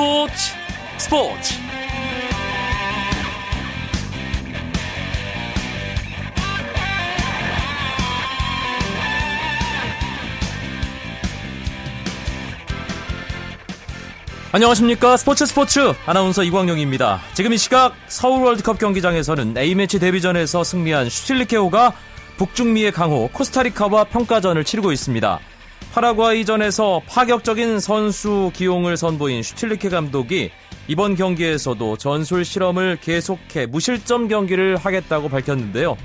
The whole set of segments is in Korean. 스포츠 안녕하십니까. 스포츠 아나운서 이광용입니다. 지금 이 시각 서울 월드컵 경기장에서는 A매치 데뷔전에서 승리한 슈틸리케호가 북중미의 강호 코스타리카와 평가전을 치르고 있습니다. 파라과이전에서 파격적인 선수 기용을 선보인 슈틸리케 감독이 이번 경기에서도 전술 실험을 계속해 무실점 경기를 하겠다고 밝혔는데요.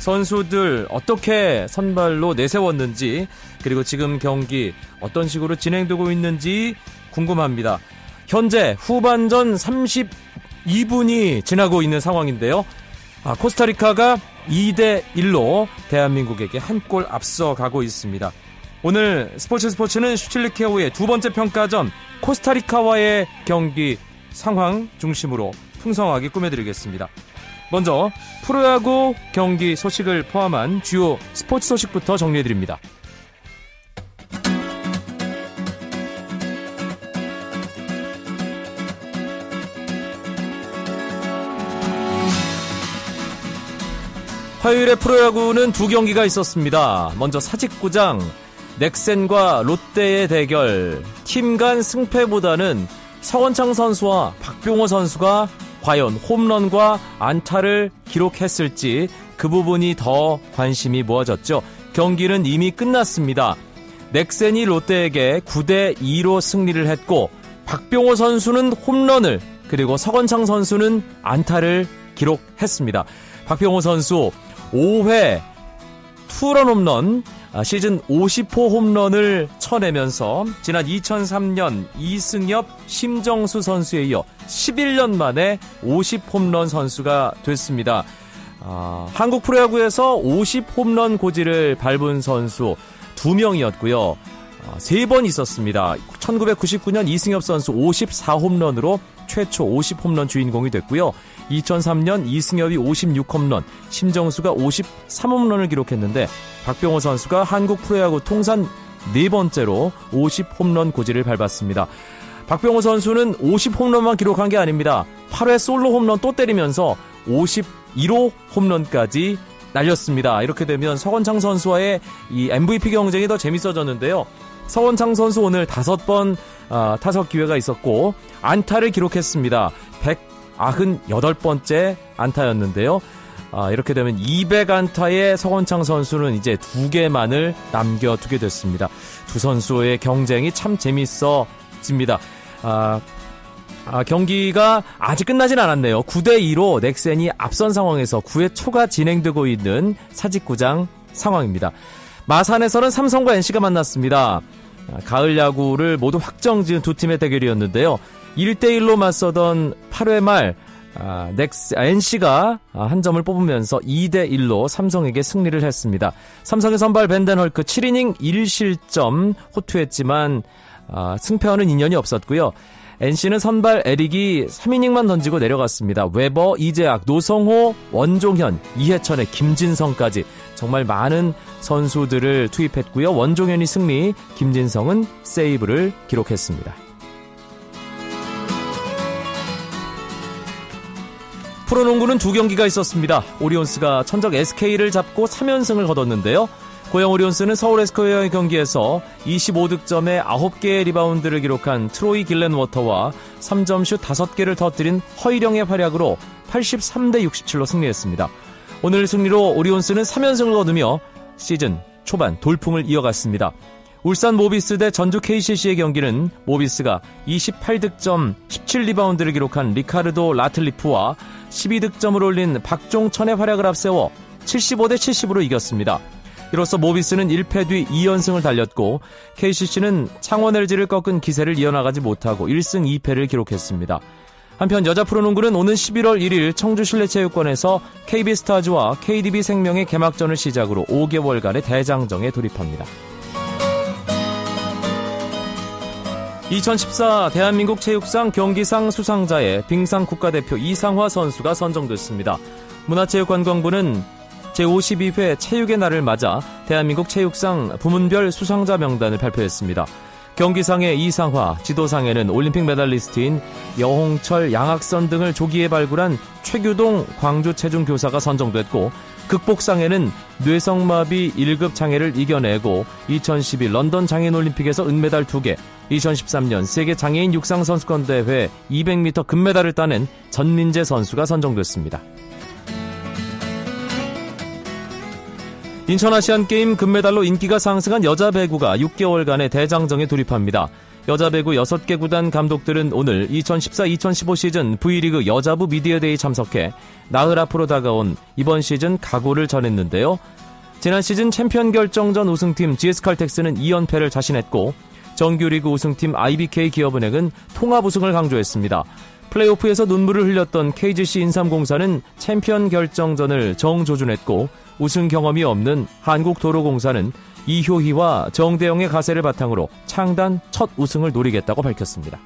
선수들 어떻게 선발로 내세웠는지, 그리고 지금 경기 어떤 식으로 진행되고 있는지 궁금합니다. 현재 후반전 32분이 지나고 있는 상황인데요. 코스타리카가 2대1로 대한민국에게 한 골 앞서가고 있습니다. 오늘 스포츠는 슈틸리케호의 두 번째 평가전 코스타리카와의 경기 상황 중심으로 풍성하게 꾸며드리겠습니다. 먼저 프로야구 경기 소식을 포함한 주요 스포츠 소식부터 정리해드립니다. 화요일에 프로야구는 두 경기가 있었습니다. 먼저 사직구장 넥센과 롯데의 대결, 팀 간 승패보다는 서건창 선수와 박병호 선수가 과연 홈런과 안타를 기록했을지 그 부분이 더 관심이 모아졌죠. 경기는 이미 끝났습니다. 넥센이 롯데에게 9대2로 승리를 했고, 박병호 선수는 홈런을, 그리고 서건창 선수는 안타를 기록했습니다. 박병호 선수 5회 투런 홈런, 시즌 50호 홈런을 쳐내면서 지난 2003년 이승엽, 심정수 선수에 이어 11년 만에 50홈런 선수가 됐습니다. 한국 프로야구에서 50홈런 고지를 밟은 선수 2명이었고요. 3번 있었습니다. 1999년 이승엽 선수 54홈런으로 최초 50홈런 주인공이 됐고요. 2003년 이승엽이 56홈런, 심정수가 53홈런을 기록했는데 박병호 선수가 한국 프로야구 통산 4번째로 50홈런 고지를 밟았습니다. 박병호 선수는 50홈런만 기록한 게 아닙니다. 8회 솔로 홈런 또 때리면서 51호 홈런까지 날렸습니다. 이렇게 되면 서건창 선수와의 이 MVP 경쟁이 더 재밌어졌는데요. 서건창 선수 오늘 5번 타석 기회가 있었고 안타를 기록했습니다. 198번째 안타였는데요. 이렇게 되면 200안타의 서건창 선수는 이제 2개만을 남겨두게 됐습니다. 두 선수의 경쟁이 참 재밌어집니다. 경기가 아직 끝나진 않았네요. 9대2로 넥센이 앞선 상황에서 9회 초가 진행되고 있는 사직구장 상황입니다. 마산에서는 삼성과 NC가 만났습니다. 가을 야구를 모두 확정지은 두 팀의 대결이었는데요. 1대1로 맞서던 8회 말 NC가 한 점을 뽑으면서 2대1로 삼성에게 승리를 했습니다. 삼성의 선발 밴덴헐크 7이닝 1실점 호투했지만 승패와는 인연이 없었고요. NC는 선발 에릭이 3이닝만 던지고 내려갔습니다. 웨버, 이재학, 노성호, 원종현, 이해천의 김진성까지 정말 많은 선수들을 투입했고요. 원종현이 승리, 김진성은 세이브를 기록했습니다. 프로농구는 두 경기가 있었습니다. 오리온스가 천적 SK를 잡고 3연승을 거뒀는데요. 고양 오리온스는 서울 에스코어의 경기에서 25득점에 9개의 리바운드를 기록한 트로이 길렌워터와 3점슛 5개를 터뜨린 허일영의 활약으로 83대 67로 승리했습니다. 오늘 승리로 오리온스는 3연승을 거두며 시즌 초반 돌풍을 이어갔습니다. 울산 모비스 대 전주 KCC의 경기는 모비스가 28득점 17리바운드를 기록한 리카르도 라틀리프와 12득점을 올린 박종천의 활약을 앞세워 75대 70으로 이겼습니다. 이로써 모비스는 1패 뒤 2연승을 달렸고 KCC는 창원 LG를 꺾은 기세를 이어나가지 못하고 1승 2패를 기록했습니다. 한편 여자 프로농구는 오는 11월 1일 청주실내체육관에서 KB스타즈와 KDB생명의 개막전을 시작으로 5개월간의 대장정에 돌입합니다. 2014 대한민국 체육상 경기상 수상자에 빙상 국가대표 이상화 선수가 선정됐습니다. 문화체육관광부는 제52회 체육의 날을 맞아 대한민국 체육상 부문별 수상자 명단을 발표했습니다. 경기상의 이상화, 지도상에는 올림픽 메달리스트인 여홍철, 양학선 등을 조기에 발굴한 최규동 광주체중교사가 선정됐고, 극복상에는 뇌성마비 1급 장애를 이겨내고 2012 런던 장애인올림픽에서 은메달 2개, 2013년 세계장애인 육상선수권대회 200m 금메달을 따낸 전민재 선수가 선정됐습니다. 인천아시안게임 금메달로 인기가 상승한 여자배구가 6개월간의 대장정에 돌입합니다. 여자배구 6개 구단 감독들은 오늘 2014-2015 시즌 V리그 여자부 미디어데이 참석해 나흘 앞으로 다가온 이번 시즌 각오를 전했는데요. 지난 시즌 챔피언 결정전 우승팀 GS칼텍스는 2연패를 자신했고, 정규리그 우승팀 IBK 기업은행은 통합 우승을 강조했습니다. 플레이오프에서 눈물을 흘렸던 KGC 인삼공사는 챔피언 결정전을 정조준했고, 우승 경험이 없는 한국도로공사는 이효희와 정대영의 가세를 바탕으로 창단 첫 우승을 노리겠다고 밝혔습니다.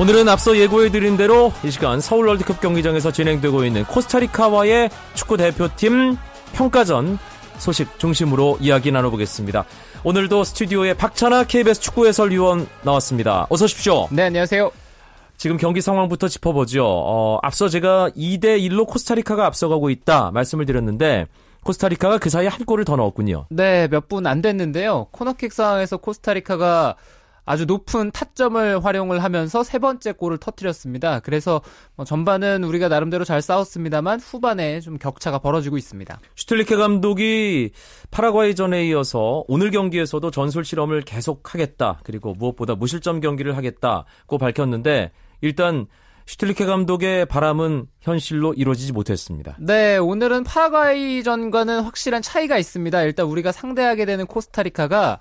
오늘은 앞서 예고해드린 대로 이 시간 서울 월드컵 경기장에서 진행되고 있는 코스타리카와의 축구대표팀 평가전 소식 중심으로 이야기 나눠보겠습니다. 오늘도 스튜디오에 박찬하 KBS 축구 해설위원 나왔습니다. 어서 오십시오. 네, 안녕하세요. 지금 경기 상황부터 짚어보죠. 앞서 제가 2대1로 코스타리카가 앞서가고 있다 말씀을 드렸는데, 코스타리카가 그 사이에 한 골을 더 넣었군요. 네, 몇 분 안 됐는데요. 코너킥 상황에서 코스타리카가 아주 높은 타점을 활용을 하면서 세 번째 골을 터뜨렸습니다. 그래서 전반은 우리가 나름대로 잘 싸웠습니다만 후반에 좀 격차가 벌어지고 있습니다. 슈틸리케 감독이 파라과이전에 이어서 오늘 경기에서도 전술 실험을 계속하겠다, 그리고 무엇보다 무실점 경기를 하겠다고 밝혔는데, 일단 슈틸리케 감독의 바람은 현실로 이루어지지 못했습니다. 네, 오늘은 파라과이전과는 확실한 차이가 있습니다. 일단 우리가 상대하게 되는 코스타리카가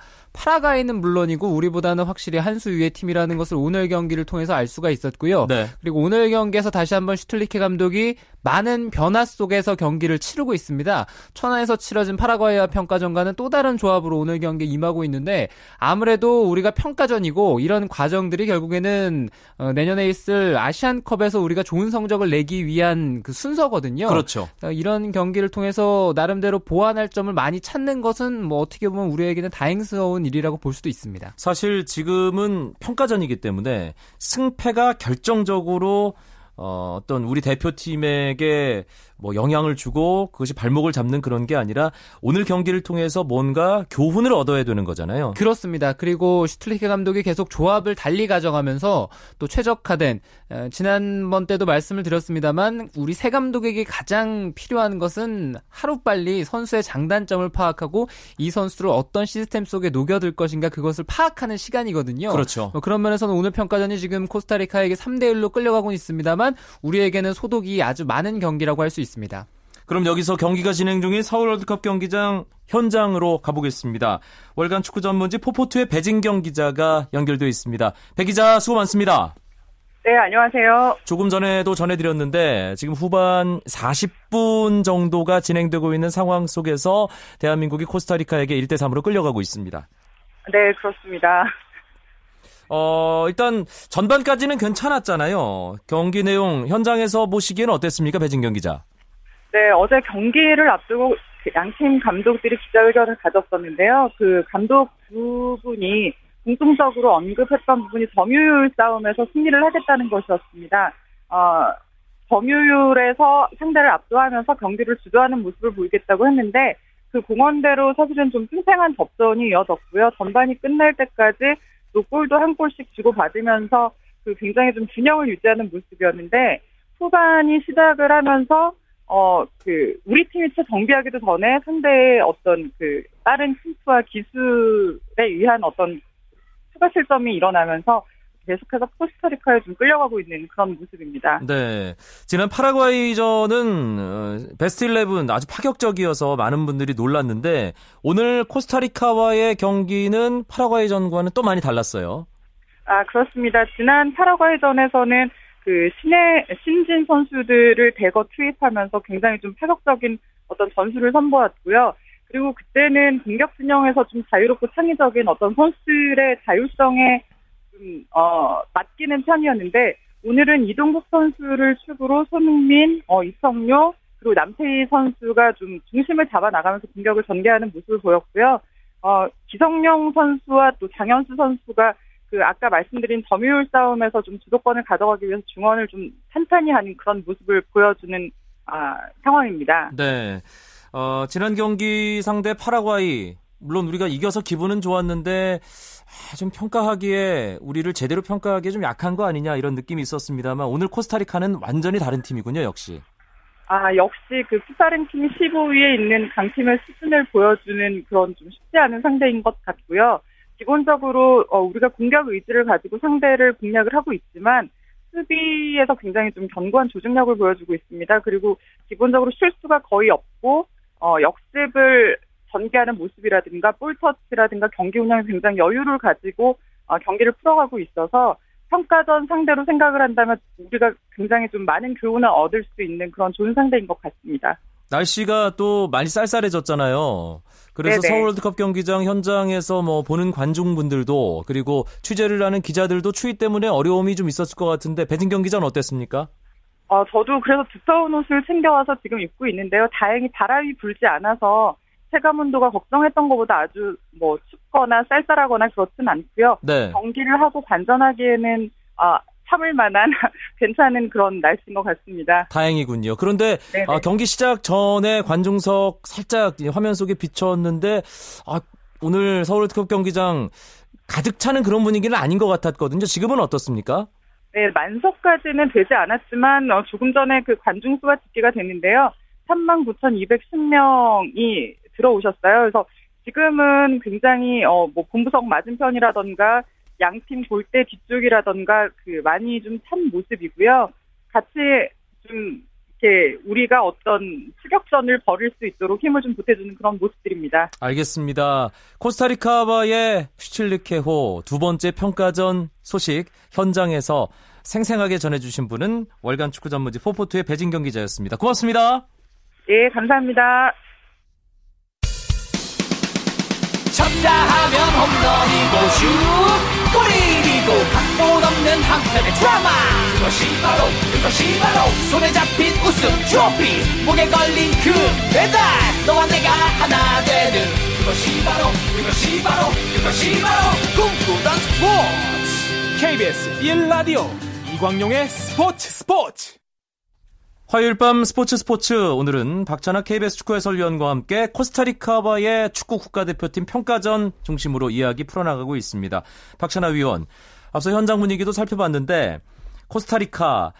파라과이는 물론이고 우리보다는 확실히 한 수 위의 팀이라는 것을 오늘 경기를 통해서 알 수가 있었고요. 네. 그리고 오늘 경기에서 다시 한번 슈틸리케 감독이 많은 변화 속에서 경기를 치르고 있습니다. 천안에서 치러진 파라과이와 평가전과는 또 다른 조합으로 오늘 경기에 임하고 있는데, 아무래도 우리가 평가전이고 이런 과정들이 결국에는 내년에 있을 아시안컵에서 우리가 좋은 성적을 내기 위한 그 순서거든요. 그렇죠. 이런 경기를 통해서 나름대로 보완할 점을 많이 찾는 것은 뭐 어떻게 보면 우리에게는 다행스러운 일이라고 볼 수도 있습니다. 사실 지금은 평가전이기 때문에 승패가 결정적으로 어떤 우리 대표팀에게 뭐 영향을 주고 그것이 발목을 잡는 그런 게 아니라 오늘 경기를 통해서 뭔가 교훈을 얻어야 되는 거잖아요. 그렇습니다. 그리고 슈틸리케 감독이 계속 조합을 달리 가져가면서 또 최적화된, 지난번 때도 말씀을 드렸습니다만 우리 새 감독에게 가장 필요한 것은 하루빨리 선수의 장단점을 파악하고 이 선수를 어떤 시스템 속에 녹여들 것인가, 그것을 파악하는 시간이거든요. 그렇죠. 그런 면에서는 오늘 평가전이 지금 코스타리카에게 3대1로 끌려가고 있습니다만 우리에게는 소득이 아주 많은 경기라고 할 수 있습니다. 그럼 여기서 경기가 진행 중인 서울 월드컵 경기장 현장으로 가보겠습니다. 월간 축구 전문지 포포트의 배진경 기자가 연결되어 있습니다. 배 기자, 수고 많습니다. 네, 안녕하세요. 조금 전에도 전해드렸는데 지금 후반 40분 정도가 진행되고 있는 상황 속에서 대한민국이 코스타리카에게 1대3으로 끌려가고 있습니다. 네, 그렇습니다. 일단 전반까지는 괜찮았잖아요. 경기 내용 현장에서 보시기에는 어땠습니까, 배진경 기자? 네, 어제 경기를 앞두고 양팀 감독들이 기자회견을 가졌었는데요. 그 감독 두 분이 공통적으로 언급했던 부분이 점유율 싸움에서 승리를 하겠다는 것이었습니다. 점유율에서 상대를 압도하면서 경기를 주도하는 모습을 보이겠다고 했는데, 그 공헌대로 사실은 좀 팽팽한 접전이 이어졌고요. 전반이 끝날 때까지 또 골도 한 골씩 주고받으면서 그 굉장히 좀 균형을 유지하는 모습이었는데, 후반이 시작을 하면서 우리 팀이 채 정비하기도 전에 상대의 어떤 그 다른 침투와 기술에 의한 어떤 추가 실점이 일어나면서 계속해서 코스타리카에 좀 끌려가고 있는 그런 모습입니다. 네, 지난 파라과이전은 베스트 11 아주 파격적이어서 많은 분들이 놀랐는데, 오늘 코스타리카와의 경기는 파라과이전과는 또 많이 달랐어요. 아, 그렇습니다. 지난 파라과이전에서는 그 신진 선수들을 대거 투입하면서 굉장히 좀 파격적인 어떤 전술을 선보였고요. 그리고 그때는 공격 진영에서 좀 자유롭고 창의적인 어떤 선수들의 자율성에 좀 맡기는 편이었는데, 오늘은 이동국 선수를 축으로 손흥민, 이성용, 그리고 남태희 선수가 좀 중심을 잡아 나가면서 공격을 전개하는 모습을 보였고요. 기성용 선수와 또 장현수 선수가 그 아까 말씀드린 점유율 싸움에서 좀 주도권을 가져가기 위해서 중원을 좀 탄탄히 하는 그런 모습을 보여주는 상황입니다. 네. 지난 경기 상대 파라과이, 물론 우리가 이겨서 기분은 좋았는데 좀 평가하기에, 우리를 제대로 평가하기에 좀 약한 거 아니냐 이런 느낌이 있었습니다만, 오늘 코스타리카는 완전히 다른 팀이군요, 역시. 역시 그 풋사랭킹 15위에 있는 강팀의 수준을 보여주는 그런 좀 쉽지 않은 상대인 것 같고요. 기본적으로 우리가 공격 의지를 가지고 상대를 공략을 하고 있지만 수비에서 굉장히 좀 견고한 조직력을 보여주고 있습니다. 그리고 기본적으로 실수가 거의 없고 역습을 전개하는 모습이라든가 볼터치라든가 경기 운영에 굉장히 여유를 가지고 경기를 풀어가고 있어서, 평가전 상대로 생각을 한다면 우리가 굉장히 좀 많은 교훈을 얻을 수 있는 그런 좋은 상대인 것 같습니다. 날씨가 또 많이 쌀쌀해졌잖아요. 그래서 네네. 서울월드컵 경기장 현장에서 보는 관중분들도, 그리고 취재를 하는 기자들도 추위 때문에 어려움이 좀 있었을 것 같은데, 배진경 기자는 어땠습니까? 저도 그래서 두꺼운 옷을 챙겨와서 지금 입고 있는데요. 다행히 바람이 불지 않아서 체감온도가 걱정했던 것보다 아주 춥거나 쌀쌀하거나 그렇진 않고요. 네. 경기를 하고 관전하기에는 참을 만한 괜찮은 그런 날씨인 것 같습니다. 다행이군요. 그런데 경기 시작 전에 관중석 살짝 화면 속에 비쳤는데 오늘 서울월드컵 경기장 가득 차는 그런 분위기는 아닌 것 같았거든요. 지금은 어떻습니까? 네, 만석까지는 되지 않았지만 조금 전에 그 관중수가 집계가 됐는데요. 39,210명이 들어오셨어요. 그래서 지금은 굉장히 본부석 맞은편이라던가 양팀 골대 뒤쪽이라던가 그 많이 좀 찬 모습이고요. 같이 좀 이렇게 우리가 어떤 추격전을 벌일 수 있도록 힘을 좀 보태주는 그런 모습들입니다. 알겠습니다. 코스타리카와의 슈틸리케호 두 번째 평가전 소식 현장에서 생생하게 전해주신 분은 월간 축구 전문지 포포투의 배진경 기자였습니다. 고맙습니다. 예, 감사합니다. 쳤다 하면 홈런이고 슛 골인이고 각본 없는 한편의 드라마, 그것이 바로 손에 잡힌 우승 트로피, 목에 걸린 그 배달, 너와 내가 하나 되는 그것이 바로 꿈꾸던 스포츠, KBS 1라디오 이광용의 스포츠. 화요일 밤 스포츠, 오늘은 박찬하 KBS 축구 해설위원과 함께 코스타리카와의 축구 국가대표팀 평가전 중심으로 이야기 풀어나가고 있습니다. 박찬하 위원, 앞서 현장 분위기도 살펴봤는데 코스타리카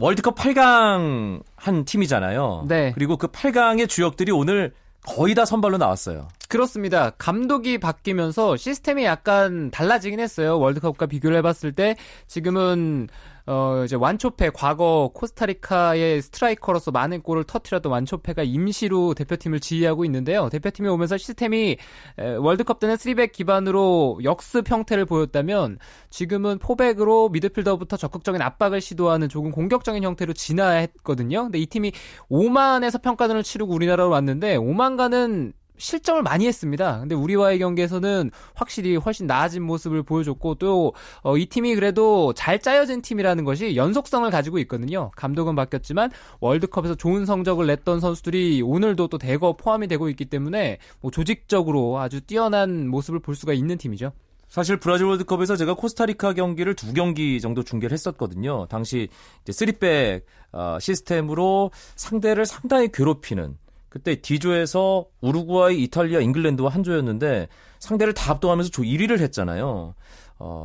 월드컵 8강 한 팀이잖아요. 네. 그리고 그 8강의 주역들이 오늘 거의 다 선발로 나왔어요. 그렇습니다. 감독이 바뀌면서 시스템이 약간 달라지긴 했어요. 월드컵과 비교를 해봤을 때 지금은 이제 완초페, 과거 코스타리카의 스트라이커로서 많은 골을 터뜨렸던 완초페가 임시로 대표팀을 지휘하고 있는데요. 대표팀에 오면서 시스템이 월드컵 때는 3백 기반으로 역습 형태를 보였다면 지금은 포백으로 미드필더부터 적극적인 압박을 시도하는 조금 공격적인 형태로 진화했거든요. 근데 이 팀이 오만에서 평가전을 치르고 우리나라로 왔는데, 오만과는 실점을 많이 했습니다. 근데 우리와의 경기에서는 확실히 훨씬 나아진 모습을 보여줬고, 또 이 팀이 그래도 잘 짜여진 팀이라는 것이 연속성을 가지고 있거든요. 감독은 바뀌었지만 월드컵에서 좋은 성적을 냈던 선수들이 오늘도 또 대거 포함이 되고 있기 때문에 조직적으로 아주 뛰어난 모습을 볼 수가 있는 팀이죠. 사실 브라질 월드컵에서 제가 코스타리카 경기를 두 경기 정도 중계를 했었거든요. 당시 이제 3백 시스템으로 상대를 상당히 괴롭히는, 그때 D조에서 우루과이, 이탈리아, 잉글랜드와 한 조였는데 상대를 다 압도하면서 조 1위를 했잖아요.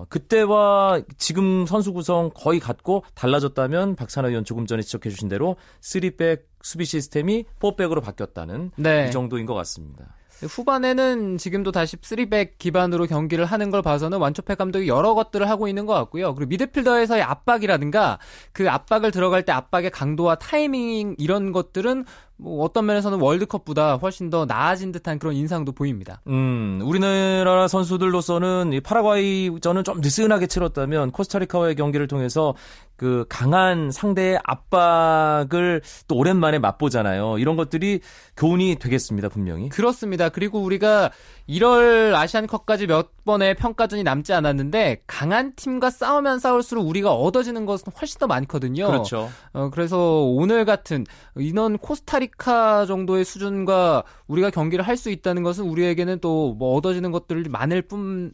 그때와 지금 선수 구성 거의 같고, 달라졌다면 박찬하 위원 조금 전에 지적해 주신 대로 3백 수비 시스템이 4백으로 바뀌었다는, 네, 이 정도인 것 같습니다. 후반에는 지금도 다시 3백 기반으로 경기를 하는 걸 봐서는 완초페 감독이 여러 것들을 하고 있는 것 같고요. 그리고 미드필더에서의 압박이라든가, 그 압박을 들어갈 때 압박의 강도와 타이밍, 이런 것들은 뭐 어떤 면에서는 월드컵보다 훨씬 더 나아진 듯한 그런 인상도 보입니다. 우리나라 선수들로서는 이 파라과이전은 좀 느슨하게 치렀다면 코스타리카와의 경기를 통해서 그 강한 상대의 압박을 또 오랜만에 맛보잖아요. 이런 것들이 교훈이 되겠습니다, 분명히. 그렇습니다. 그리고 우리가 1월 아시안컵까지 몇 번의 평가전이 남지 않았는데 강한 팀과 싸우면 싸울수록 우리가 얻어지는 것은 훨씬 더 많거든요. 그렇죠. 그래서 오늘 같은 인원 코스타리카 정도의 수준과 우리가 경기를 할 수 있다는 것은 우리에게는 또 뭐 얻어지는 것들이 많을 뿐만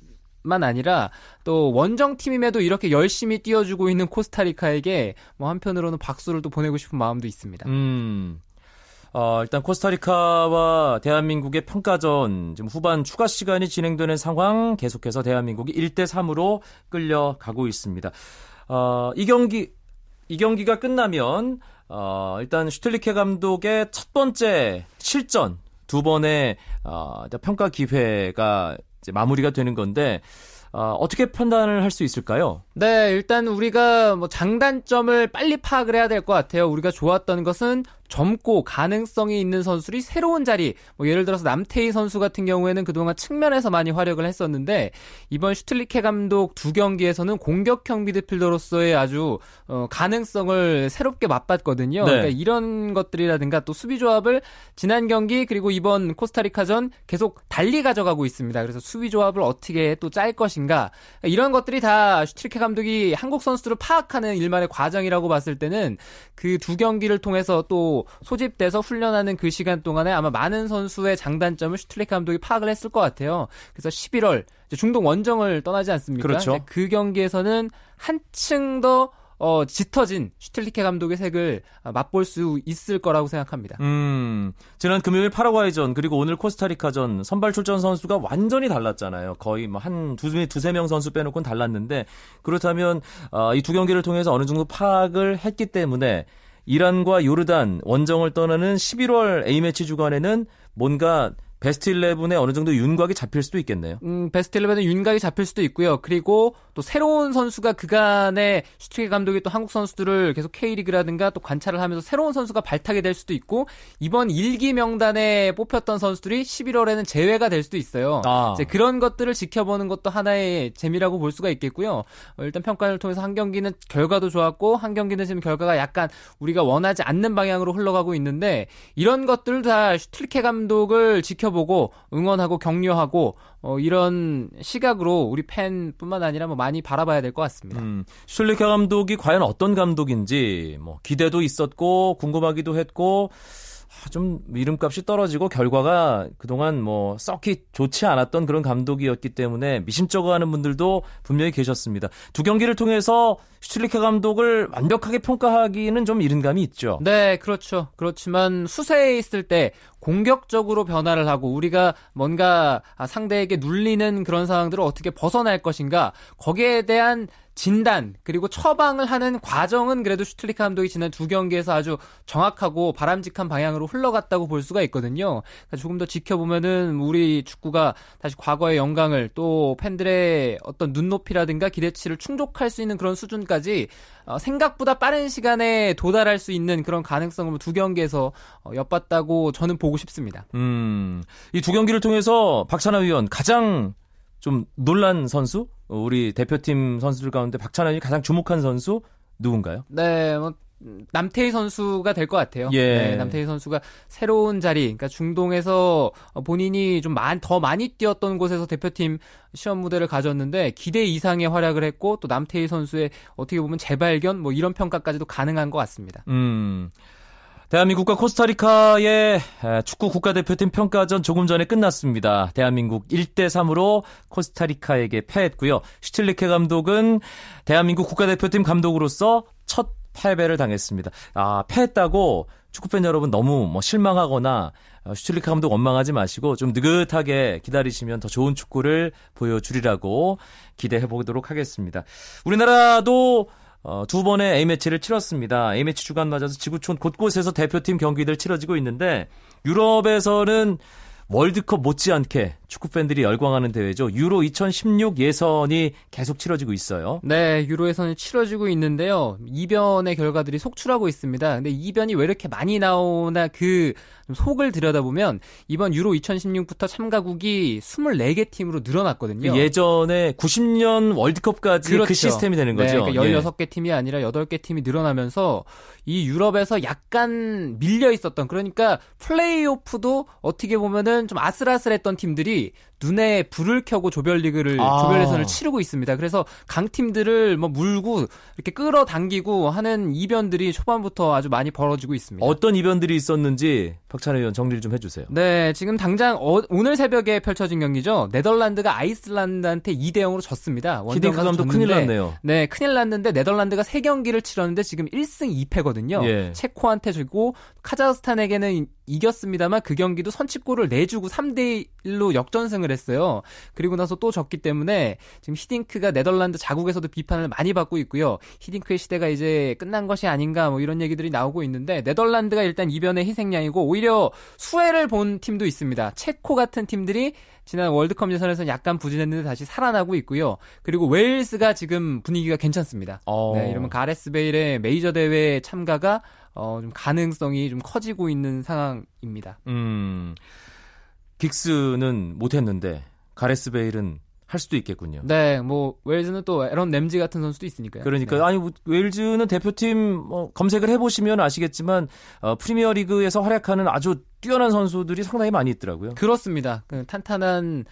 아니라 또 원정팀임에도 이렇게 열심히 뛰어주고 있는 코스타리카에게 뭐 한편으로는 박수를 또 보내고 싶은 마음도 있습니다. 일단 코스타리카와 대한민국의 평가전 지금 후반 추가 시간이 진행되는 상황 계속해서 대한민국이 1대3으로 끌려가고 있습니다. 이 경기가 끝나면 일단 슈틸리케 감독의 첫 번째 실전 두 번의 평가 기회가 이제 마무리가 되는 건데 어떻게 판단을 할 수 있을까요? 네, 일단 우리가 뭐 장단점을 빨리 파악을 해야 될 것 같아요. 우리가 좋았던 것은 젊고 가능성이 있는 선수들이 새로운 자리, 뭐 예를 들어서 남태희 선수 같은 경우에는 그동안 측면에서 많이 활약을 했었는데 이번 슈틸리케 감독 두 경기에서는 공격형 미드필더로서의 아주 가능성을 새롭게 맛봤거든요. 네. 그러니까 이런 것들이라든가 또 수비 조합을 지난 경기 그리고 이번 코스타리카전 계속 달리 가져가고 있습니다. 그래서 수비 조합을 어떻게 또 짤 것인가 이런 것들이 다 슈틸리케 감독이 한국 선수들을 파악하는 일만의 과정이라고 봤을 때는 그 두 경기를 통해서 또 소집돼서 훈련하는 그 시간 동안에 아마 많은 선수의 장단점을 슈틸리케 감독이 파악을 했을 것 같아요. 그래서 11월 중동 원정을 떠나지 않습니까? 그렇죠. 그 경기에서는 한층 더 짙어진 슈틸리케 감독의 색을 맛볼 수 있을 거라고 생각합니다. 지난 금요일 파라과이전 그리고 오늘 코스타리카전 선발 출전 선수가 완전히 달랐잖아요. 거의 뭐 한 두세 명 선수 빼놓고는 달랐는데 그렇다면 이 두 경기를 통해서 어느 정도 파악을 했기 때문에 이란과 요르단 원정을 떠나는 11월 A매치 주간에는 뭔가 베스트 11에 어느 정도 윤곽이 잡힐 수도 있겠네요. 베스트 11에 윤곽이 잡힐 수도 있고요. 그리고 또 새로운 선수가 그간에 슈틸리케 감독이 또 한국 선수들을 계속 K리그라든가 또 관찰을 하면서 새로운 선수가 발탁이 될 수도 있고 이번 1기 명단에 뽑혔던 선수들이 11월에는 제외가 될 수도 있어요. 이제 그런 것들을 지켜보는 것도 하나의 재미라고 볼 수가 있겠고요. 일단 평가를 통해서 한 경기는 결과도 좋았고 한 경기는 지금 결과가 약간 우리가 원하지 않는 방향으로 흘러가고 있는데 이런 것들 다 슈틸리케 감독을 지켜보고 응원하고 격려하고 이런 시각으로 우리 팬뿐만 아니라 뭐 많이 바라봐야 될 것 같습니다. 슈틸리케 감독이 과연 어떤 감독인지 뭐 기대도 있었고 궁금하기도 했고 좀 이름값이 떨어지고 결과가 그동안 뭐 썩히 좋지 않았던 그런 감독이었기 때문에 미심쩍어하는 분들도 분명히 계셨습니다. 두 경기를 통해서 슈틸리케 감독을 완벽하게 평가하기는 좀 이른 감이 있죠. 네, 그렇죠. 그렇지만 수세에 있을 때 공격적으로 변화를 하고 우리가 뭔가 상대에게 눌리는 그런 상황들을 어떻게 벗어날 것인가 거기에 대한 진단 그리고 처방을 하는 과정은 그래도 슈틸리케 감독이 지난 두 경기에서 아주 정확하고 바람직한 방향으로 흘러갔다고 볼 수가 있거든요. 그러니까 조금 더 지켜보면은 우리 축구가 다시 과거의 영광을 또 팬들의 어떤 눈높이라든가 기대치를 충족할 수 있는 그런 수준까지 생각보다 빠른 시간에 도달할 수 있는 그런 가능성을 두 경기에서 엿봤다고 저는 보고 싶습니다. 이 두 경기를 통해서 박찬하 위원 가장 좀 놀란 선수? 우리 대표팀 선수들 가운데 박찬하이 가장 주목한 선수 누군가요? 네, 뭐 남태희 선수가 될 것 같아요. 예. 네, 남태희 선수가 새로운 자리, 그러니까 중동에서 본인이 좀 더 많이 뛰었던 곳에서 대표팀 시험 무대를 가졌는데 기대 이상의 활약을 했고 또 남태희 선수의 어떻게 보면 재발견 뭐 이런 평가까지도 가능한 것 같습니다. 대한민국과 코스타리카의 축구 국가대표팀 평가전 조금 전에 끝났습니다. 대한민국 1대3으로 코스타리카에게 패했고요. 슈틸리케 감독은 대한민국 국가대표팀 감독으로서 첫 패배를 당했습니다. 패했다고 축구팬 여러분 너무 뭐 실망하거나 슈틸리케 감독 원망하지 마시고 좀 느긋하게 기다리시면 더 좋은 축구를 보여주리라고 기대해보도록 하겠습니다. 우리나라도 두 번의 A매치를 치렀습니다. A매치 주간 맞아서 지구촌 곳곳에서 대표팀 경기들 치러지고 있는데 유럽에서는 월드컵 못지않게 축구 팬들이 열광하는 대회죠. 유로 2016 예선이 계속 치러지고 있어요. 네, 유로 예선이 치러지고 있는데요. 이변의 결과들이 속출하고 있습니다. 근데 이변이 왜 이렇게 많이 나오나 그 속을 들여다보면 이번 유로 2016부터 참가국이 24개 팀으로 늘어났거든요. 예전에 90년 월드컵까지 그렇죠. 그 시스템이 되는 거죠. 네, 그러니까 16개 팀이 아니라 8개 팀이 늘어나면서 이 유럽에서 약간 밀려 있었던, 그러니까 플레이오프도 어떻게 보면은 좀 아슬아슬했던 팀들이 눈에 불을 켜고 조별리그를 조별 예선을 치르고 있습니다. 그래서 강팀들을 뭐 물고 이렇게 끌어당기고 하는 이변들이 초반부터 아주 많이 벌어지고 있습니다. 어떤 이변들이 있었는지 박찬하 의원 정리를 좀 해주세요. 네, 지금 당장 오늘 새벽에 펼쳐진 경기죠. 네덜란드가 아이슬란드한테 2-0으로 졌습니다. 히딩크 감독 큰일 났네요. 네, 큰일 났는데 네덜란드가 3경기를 치렀는데 지금 1승 2패거든요. 예. 체코한테 지고 카자흐스탄에게는 이겼습니다만 그 경기도 선취골을 내주고 3-1로 역전승을 했어요. 그리고 나서 또 졌기 때문에 지금 히딩크가 네덜란드 자국에서도 비판을 많이 받고 있고요. 히딩크의 시대가 이제 끝난 것이 아닌가 뭐 이런 얘기들이 나오고 있는데 네덜란드가 일단 이변의 희생양이고 오히려 수혜를 본 팀도 있습니다. 체코 같은 팀들이 지난 월드컵 예선에서는 약간 부진했는데 다시 살아나고 있고요. 그리고 웨일스가 지금 분위기가 괜찮습니다. 네, 이러면 가레스 베일의 메이저 대회 참가가 좀 가능성이 좀 커지고 있는 상황입니다. 긱스는 못했는데 가레스 베일은 할 수도 있겠군요. 네, 뭐 웨일즈는 또 에런 램지 같은 선수도 있으니까요. 그러니까 네. 아니 웨일즈는 대표팀 검색을 해보시면 아시겠지만 프리미어리그에서 활약하는 아주 뛰어난 선수들이 상당히 많이 있더라고요. 그렇습니다. 탄탄한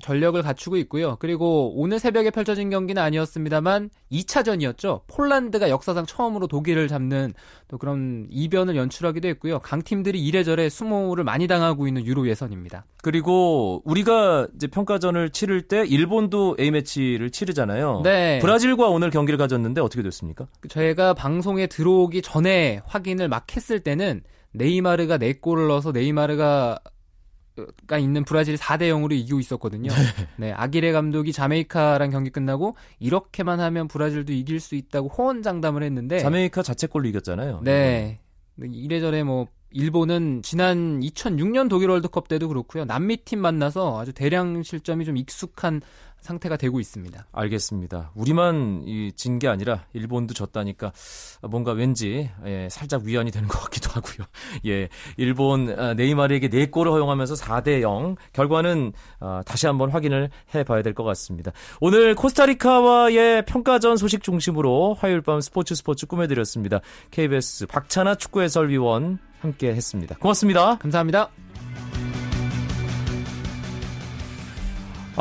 전력을 갖추고 있고요. 그리고 오늘 새벽에 펼쳐진 경기는 아니었습니다만 2차전이었죠. 폴란드가 역사상 처음으로 독일을 잡는 또 그런 이변을 연출하기도 했고요. 강팀들이 이래저래 수모를 많이 당하고 있는 유로 예선입니다. 그리고 우리가 이제 평가전을 치를 때 일본도 A매치를 치르잖아요. 네. 브라질과 오늘 경기를 가졌는데 어떻게 됐습니까? 저희가 방송에 들어오기 전에 확인을 막 했을 때는 네이마르가 4골을 넣어서 네이마르가 있는 브라질이 4-0으로 이기고 있었거든요. 네, 아기레 감독이 자메이카랑 경기 끝나고 이렇게만 하면 브라질도 이길 수 있다고 호언장담을 했는데 자메이카 자책골로 이겼잖아요. 네, 이래저래 뭐 일본은 지난 2006년 독일 월드컵 때도 그렇고요. 남미팀 만나서 아주 대량 실점이 좀 익숙한 상태가 되고 있습니다. 알겠습니다. 우리만 진 게 아니라 일본도 졌다니까 뭔가 왠지 살짝 위안이 되는 것 같기도 하고요. 예, 일본 네이마르에게 4골을 허용하면서 4-0 결과는 다시 한번 확인을 해봐야 될 것 같습니다. 오늘 코스타리카와의 평가전 소식 중심으로 화요일 밤 스포츠 꾸며드렸습니다. KBS 박찬하 축구 해설위원 함께했습니다. 고맙습니다. 감사합니다.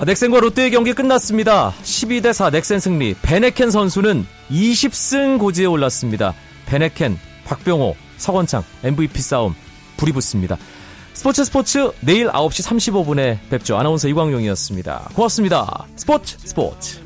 넥센과 롯데의 경기 끝났습니다. 12-4 넥센 승리. 베네켄 선수는 20승 고지에 올랐습니다. 베네켄, 박병호, 서건창 MVP 싸움 불이 붙습니다. 스포츠 내일 9시 35분에 뵙죠. 아나운서 이광용이었습니다. 고맙습니다. 스포츠